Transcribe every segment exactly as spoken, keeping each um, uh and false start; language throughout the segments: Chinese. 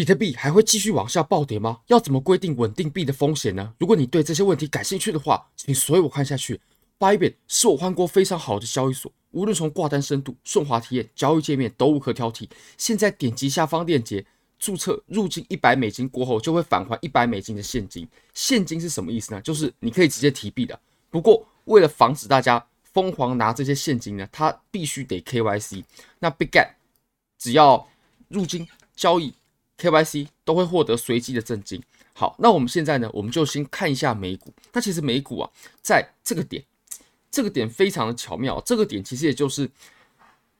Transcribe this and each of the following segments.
比特币还会继续往下暴跌吗？要怎么规定稳定币的风险呢？如果你对这些问题感兴趣的话，请随我看下去。Bybit 是我换过非常好的交易所，无论从挂单深度、顺滑体验、交易界面都无可挑剔。现在点击下方链接注册入金一百美金过后，就会返还一百美金的现金。现金是什么意思呢？就是你可以直接提币的。不过为了防止大家疯狂拿这些现金呢，它必须得 K Y C。那 Bitget 只要入金、交易、K Y C 都会获得随机的证金。好，那我们现在呢，我们就先看一下美股。那其实美股啊，在这个点。这个点非常的巧妙，这个点其实也就是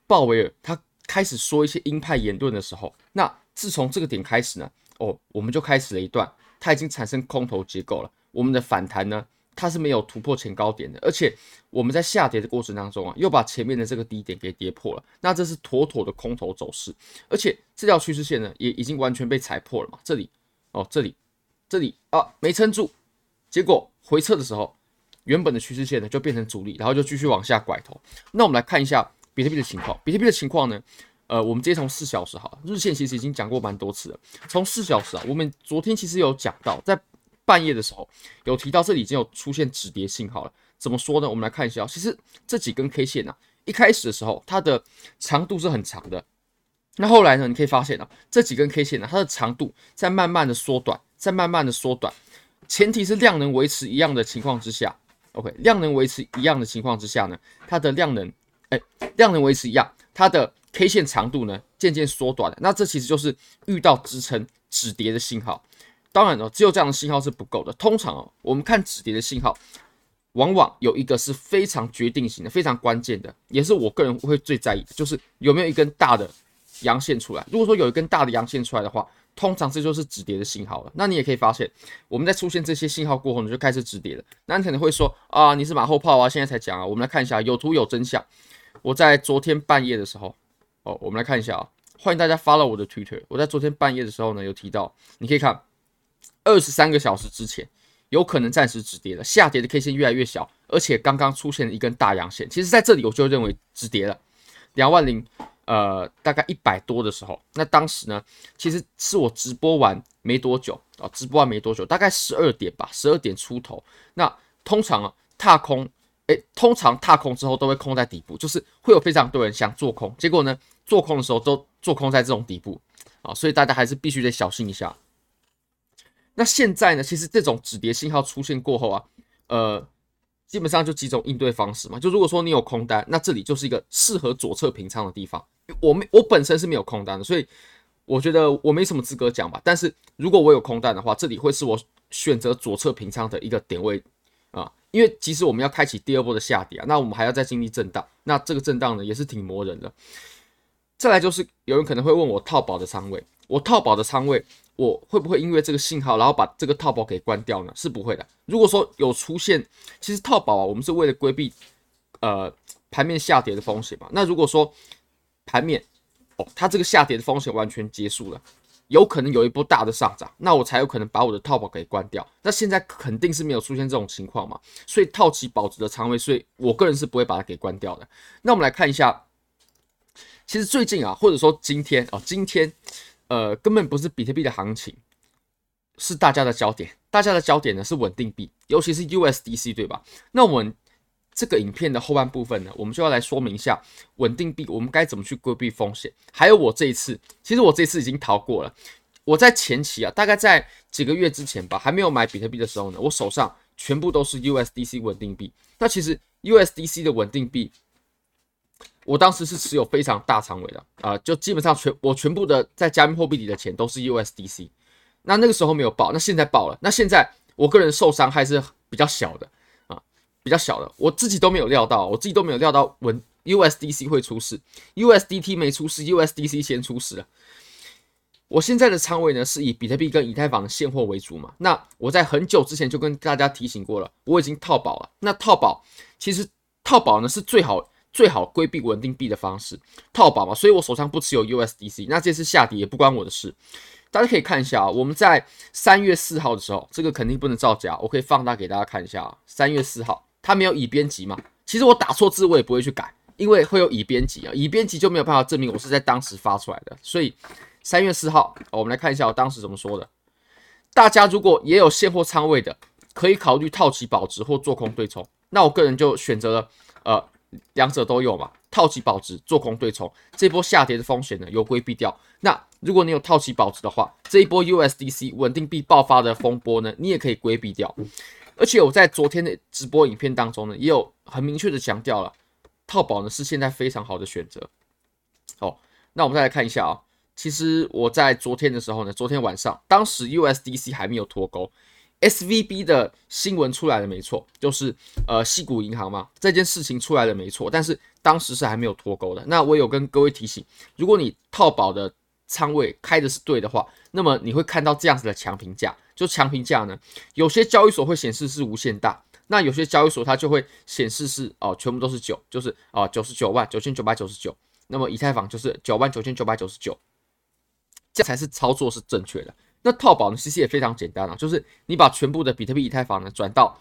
鲍威尔他开始说一些鹰派言论的时候，那自从这个点开始呢，哦，我们就开始了一段，它已经产生空头结构了。我们的反弹呢，它是没有突破前高点的，而且我们在下跌的过程当中啊，又把前面的这个低点给跌破了，那这是妥妥的空头走势，而且这条趋势线呢，也已经完全被踩破了嘛，这里，哦，这里，这里啊，没撑住，结果回撤的时候。原本的趋势线呢就变成阻力，然后就继续往下拐头。那我们来看一下比特币的情况。比特币的情况呢，呃，我们直接从四小时好了，日线其实已经讲过蛮多次了。从四小时啊，我们昨天其实有讲到，在半夜的时候有提到这里已经有出现止跌信号了。怎么说呢？我们来看一下，其实这几根 K 线啊，一开始的时候它的长度是很长的，那后来呢，你可以发现啊，这几根 K 线呢、啊，它的长度在慢慢的缩短，在慢慢的缩短。前提是量能维持一样的情况之下。OK， 量能维持一样的情况之下呢，它的量能，哎、欸，量能维持一样，它的 K 线长度呢渐渐缩短了。那这其实就是遇到支撑止跌的信号。当然哦，只有这样的信号是不够的。通常哦，我们看止跌的信号，往往有一个是非常决定性的、非常关键的，也是我个人会最在意的，就是有没有一根大的阳线出来。如果说有一根大的阳线出来的话，通常这就是止跌的信号了。那你也可以发现，我们在出现这些信号过后呢，就开始止跌了。那你可能会说啊，你是马后炮啊，现在才讲啊。我们来看一下，有图有真相。我在昨天半夜的时候，哦，我们来看一下啊。欢迎大家 follow 我的 Twitter。我在昨天半夜的时候呢，有提到，你可以看二十三个小时之前，有可能暂时止跌了，下跌的 K 线越来越小，而且刚刚出现了一根大阳线。其实在这里我就认为止跌了，两万零。呃，大概一百多的时候，那当时呢，其实是我直播完没多久啊、哦，直播完没多久，大概十二点吧，十二点出头。那通常啊，踏空，哎，通常踏空之后都会空在底部，就是会有非常多人想做空，结果呢，做空的时候都做空在这种底部啊、哦，所以大家还是必须得小心一下。那现在呢，其实这种止跌信号出现过后啊，呃。基本上就几种应对方式嘛，就如果说你有空单，那这里就是一个适合左侧平仓的地方。我没，我本身是没有空单的，所以我觉得我没什么资格讲吧。但是如果我有空单的话，这里会是我选择左侧平仓的一个点位啊，因为即使我们要开启第二波的下跌啊，那我们还要再经历震荡，那这个震荡呢也是挺磨人的。再来就是有人可能会问我套保的仓位，我套保的仓位。我会不会因为这个信号，然后把这个套保给关掉呢？是不会的。如果说有出现，其实套保啊，我们是为了规避呃盘面下跌的风险嘛。那如果说盘面哦，它这个下跌的风险完全结束了，有可能有一波大的上涨，那我才有可能把我的套保给关掉。那现在肯定是没有出现这种情况嘛，所以套起保值的仓位，所以我个人是不会把它给关掉的。那我们来看一下，其实最近啊，或者说今天啊、哦，今天。呃，根本不是比特币的行情，是大家的焦点。大家的焦点呢是稳定币，尤其是 U S D C， 对吧？那我们这个影片的后半部分呢，我们就要来说明一下稳定币我们该怎么去规避风险。还有我这一次，其实我这一次已经逃过了。我在前期啊，大概在几个月之前吧，还没有买比特币的时候呢，我手上全部都是 U S D C 稳定币。那其实 U S D C 的稳定币。我当时是持有非常大仓位的啊、呃，就基本上全我全部的在加密货币里的钱都是 U S D C， 那那个时候没有爆，那现在爆了，那现在我个人受伤害是比较小的啊、呃，比较小的，我自己都没有料到，我自己都没有料到稳 U S D C 会出事 ，U S D T 没出事 ，U S D C 先出事了。我现在的仓位呢是以比特币跟以太坊的现货为主嘛，那我在很久之前就跟大家提醒过了，我已经套保了。那套保其实套保呢是最好。最好规避稳定币的方式，套保嘛，所以我手上不持有 U S D C， 那这次下跌也不关我的事。大家可以看一下啊，我们在三月四号的时候，这个肯定不能造假，我可以放大给大家看一下啊。三月四号，它没有以编辑嘛，其实我打错字我也不会去改，因为会有以编辑啊，以编辑就没有办法证明我是在当时发出来的，所以三月四号、哦、我们来看一下我当时怎么说的。大家如果也有现货仓位的，可以考虑套期保值或做空对冲。那我个人就选择了呃两者都有嘛，套期保值、做空对冲，这波下跌的风险呢有规避掉。那如果你有套期保值的话，这一波 U S D C 稳定币爆发的风波呢，你也可以规避掉。而且我在昨天的直播影片当中呢，也有很明确的强调了，套保呢是现在非常好的选择。好，那我们再来看一下啊、哦，其实我在昨天的时候呢，昨天晚上，当时 U S D C 还没有脱钩。S V B 的新闻出来了，没错，就是呃，矽谷银行嘛，这件事情出来了，没错，但是当时是还没有脱钩的。那我有跟各位提醒，如果你套保的仓位开的是对的话，那么你会看到这样子的强评价。就强评价呢，有些交易所会显示是无限大，那有些交易所它就会显示是哦、呃，全部都是九，就是啊，九十九万九千九百九十九。那么以太坊就是九万九千九百九十九，这才是操作是正确的。那套保呢，其实也非常简单啊，就是你把全部的比特币、以太坊呢转到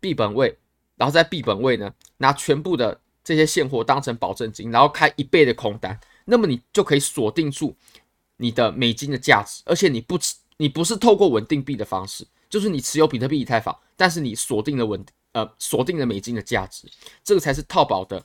币本位，然后在币本位呢拿全部的这些现货当成保证金，然后开一倍的空单，那么你就可以锁定住你的美金的价值，而且你不你不是透过稳定币的方式，就是你持有比特币、以太坊，但是你锁定了稳呃锁定了美金的价值，这个才是套保的。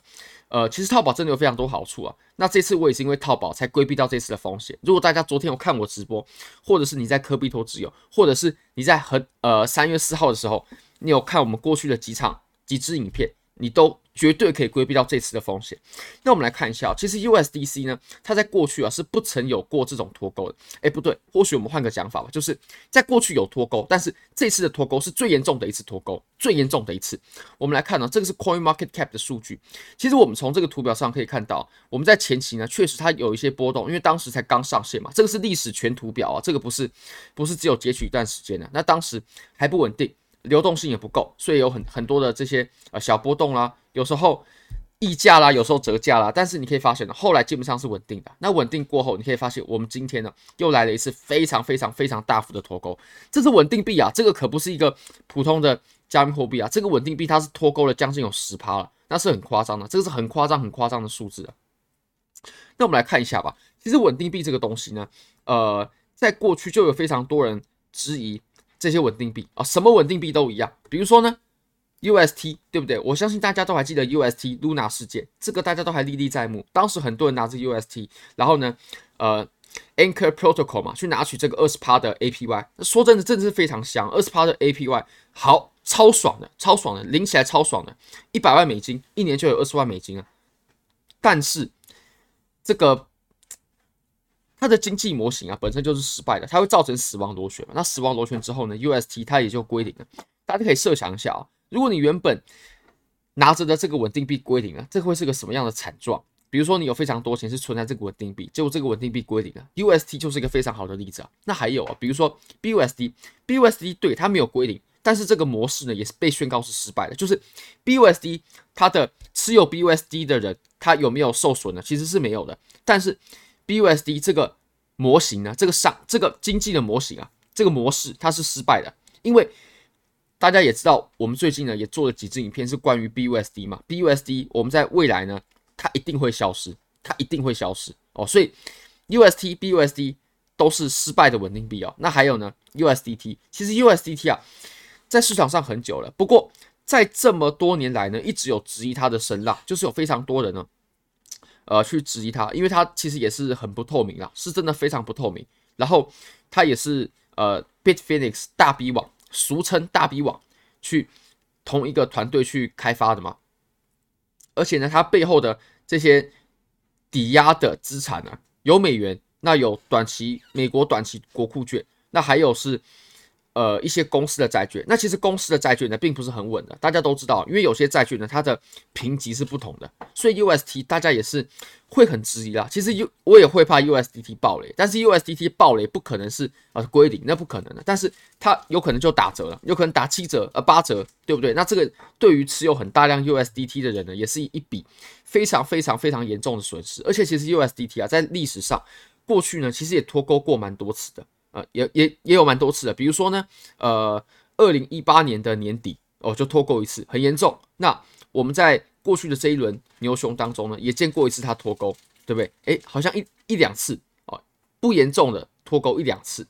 呃，其实套保真的有非常多好处啊。那这次我也是因为套保才规避到这次的风险。如果大家昨天有看我直播，或者是你在科比托持有，或者是你在和呃三月四号的时候，你有看我们过去的几场几支影片，你都绝对可以规避到这次的风险。那我们来看一下、啊，其实 U S D C 呢，它在过去啊是不曾有过这种脱钩的。哎，不对，或许我们换个讲法吧，就是在过去有脱钩，但是这次的脱钩是最严重的一次脱钩，最严重的一次。我们来看啊，这个是 Coin Market Cap 的数据。其实我们从这个图表上可以看到，我们在前期呢确实它有一些波动，因为当时才刚上线嘛。这个是历史全图表啊，这个不是不是只有截取一段时间的、啊，那当时还不稳定。流动性也不够，所以有很很多的这些呃小波动啦，有时候溢价啦，有时候折价啦。但是你可以发现呢，后来基本上是稳定的。那稳定过后，你可以发现我们今天呢又来了一次非常非常非常大幅的脱钩。这是稳定币啊，这个可不是一个普通的加密货币啊，这个稳定币它是脱钩了将近有 百分之十 了，那是很夸张的，这个是很夸张很夸张的数字啊。那我们来看一下吧。其实稳定币这个东西呢，呃，在过去就有非常多人质疑。这些稳定币啊、哦，什么稳定币都一样。比如说呢 ，U S T， 对不对？我相信大家都还记得 U S T Luna 事件，这个大家都还历历在目。当时很多人拿着 U S T， 然后呢，呃 ，Anchor Protocol 嘛，去拿取这个 百分之二十 的 A P Y。说真的，真的是非常香 ，百分之二十 的 A P Y， 好，超爽的，超爽的，领起来超爽的，一百万美金，一年就有二十万美金啊。但是这个。它的经济模型啊本身就是失败的，它会造成死亡螺旋嘛。那死亡螺旋之后呢 ，U S T 它也就归零了。大家可以设想一下啊，如果你原本拿着的这个稳定币归零了，这会是个什么样的惨状？比如说你有非常多钱是存在这个稳定币，结果这个稳定币归零了 ，U S T 就是一个非常好的例子啊。那还有啊，比如说 B U S D，B U S D 对它没有归零，但是这个模式呢也是被宣告是失败的，就是 B U S D 它的持有 B U S D 的人他有没有受损呢？其实是没有的，但是。B U S D 这个模型呢，这个上这个经济的模型啊，这个模式它是失败的，因为大家也知道，我们最近呢也做了几支影片是关于 B U S D 嘛 ，B U S D 我们在未来呢，它一定会消失，它一定会消失哦，所以 U S T、B U S D 都是失败的稳定币哦。那还有呢 ，U S D T， 其实 U S D T 啊，在市场上很久了，不过在这么多年来呢，一直有质疑它的声浪，就是有非常多人呢。呃，去质疑它，因为它其实也是很不透明啦，是真的非常不透明。然后它也是呃 Bitfinex 大 B 网，俗称大 B 网，去同一个团队去开发的嘛。而且呢，它背后的这些抵押的资产呢、啊，有美元，那有短期美国短期国库券，那还有是。呃，一些公司的债券，那其实公司的债券呢，并不是很稳的，大家都知道，因为有些债券呢，它的评级是不同的，所以 U S T 大家也是会很质疑啦。其实 U 我也会怕 U S D T 爆雷，但是 U S D T 爆雷不可能是呃归零，那不可能的，但是它有可能就打折了，有可能打七折、呃八折，对不对？那这个对于持有很大量 U S D T 的人呢，也是一笔非常非常非常严重的损失。而且其实 U S D T 啊，在历史上过去呢，其实也脱钩过蛮多次的。呃，也也也有蛮多次的，比如说呢，呃，二零一八年的年底哦，就脱钩一次，很严重。那我们在过去的这一轮牛熊当中呢，也见过一次它脱钩，对不对？哎，好像一一两次哦，不严重的脱钩一两次。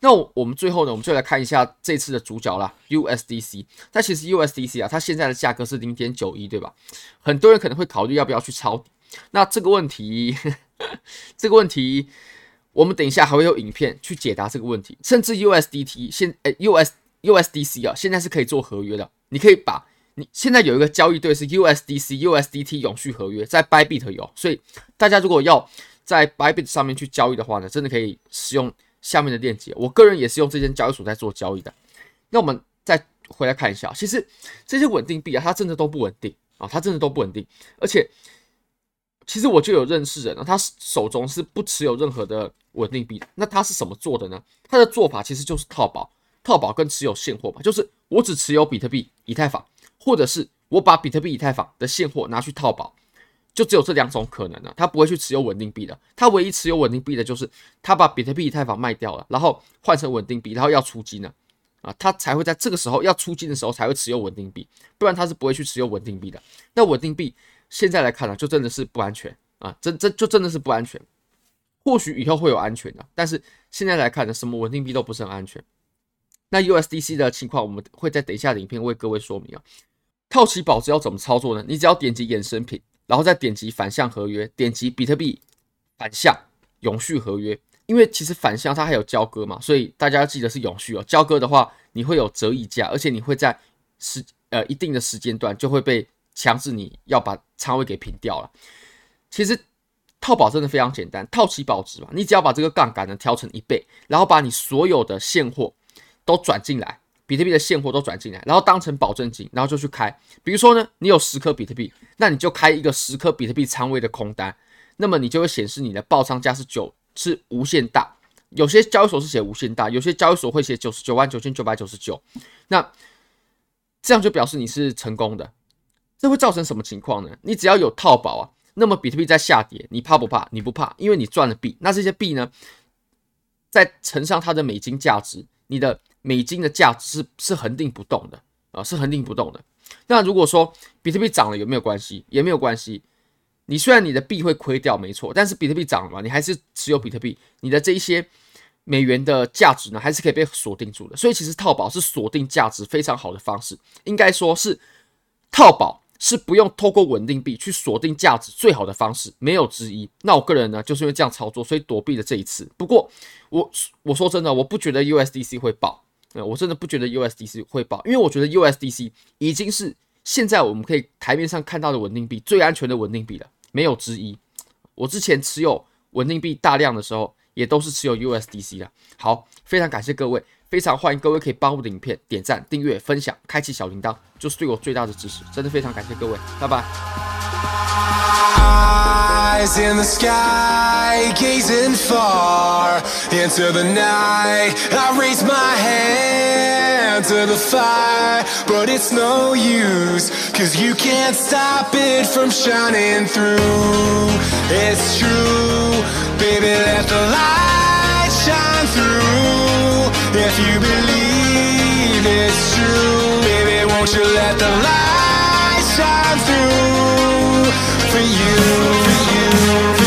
那我们最后呢，我们就来看一下这次的主角啦 U S D C。但其实 U S D C 啊，它现在的价格是 零点九一 对吧？很多人可能会考虑要不要去抄底。那这个问题呵呵这个问题我们等一下还会有影片去解答这个问题。甚至 U S D T 现、欸、US, U S D C 啊，现在是可以做合约的。你可以把你现在有一个交易对是 U S D C U S D T 永续合约，在 Bybit 有，所以大家如果要在 Bybit 上面去交易的话呢，真的可以使用下面的链接。我个人也是用这间交易所在做交易的。那我们再回来看一下，其实这些稳定币啊，它真的都不稳定啊，它真的都不稳定。而且，其实我就有认识人啊，他手中是不持有任何的稳定币的。那他是怎么做的呢？他的做法其实就是套保，套保跟持有现货吧，就是我只持有比特币、以太坊。或者是我把比特币以太坊的现货拿去套保，就只有这两种可能了。他不会去持有稳定币的，他唯一持有稳定币的就是他把比特币以太坊卖掉了，然后换成稳定币，然后要出金了啊，他才会在这个时候要出金的时候才会持有稳定币，不然他是不会去持有稳定币的。那稳定币现在来看呢、啊，就真的是不安全啊，真真就真的是不安全。或许以后会有安全的，但是现在来看呢，什么稳定币都不是很安全。那 U S D C 的情况，我们会在等一下的影片为各位说明啊。套期保值要怎么操作呢？你只要点击衍生品，然后再点击反向合约，点击比特币反向永续合约。因为其实反向它还有交割嘛，所以大家要记得是永续哦。交割的话，你会有折溢价，而且你会在时呃一定的时间段就会被强制你要把仓位给平掉了。其实套保真的非常简单，套期保值嘛，你只要把这个杠杆呢调成一倍，然后把你所有的现货都转进来。比特币的现货都转进来，然后当成保证金，然后就去开。比如说呢，你有十颗比特币，那你就开一个十颗比特币仓位的空单，那么你就会显示你的爆仓价是九是无限大。有些交易所是写无限大，有些交易所会写九十九万九千九百九十九。那这样就表示你是成功的。这会造成什么情况呢？你只要有套保啊，那么比特币在下跌，你怕不怕？你不怕，因为你赚了币。那这些币呢，再乘上它的美金价值，你的美金的价值 是, 是恒定不动的、啊、是恒定不动的。那如果说比特币涨了有没有关系？也没有关系。你虽然你的币会亏掉，没错，但是比特币涨了嘛，你还是持有比特币，你的这一些美元的价值呢，还是可以被锁定住的。所以其实套保是锁定价值非常好的方式，应该说是套保是不用透过稳定币去锁定价值最好的方式，没有之一。那我个人呢，就是因为这样操作，所以躲避了这一次。不过我我说真的，我不觉得 U S D C 会爆。嗯、我真的不觉得 U S D C 会爆，因为我觉得 U S D C 已经是现在我们可以台面上看到的稳定币最安全的稳定币了，没有之一。我之前持有稳定币大量的时候，也都是持有 U S D C 的。好，非常感谢各位，非常欢迎各位可以帮我的影片点赞、订阅、分享、开启小铃铛，就是对我最大的支持。真的非常感谢各位，拜拜。Eyes in the sky, gazing far into the night. I raise my hand to the fire, but it's no use, cause you can't stop it from shining through. It's true, baby, let the light shine through. If you believe it's true, baby, won't you let the light shine through for you?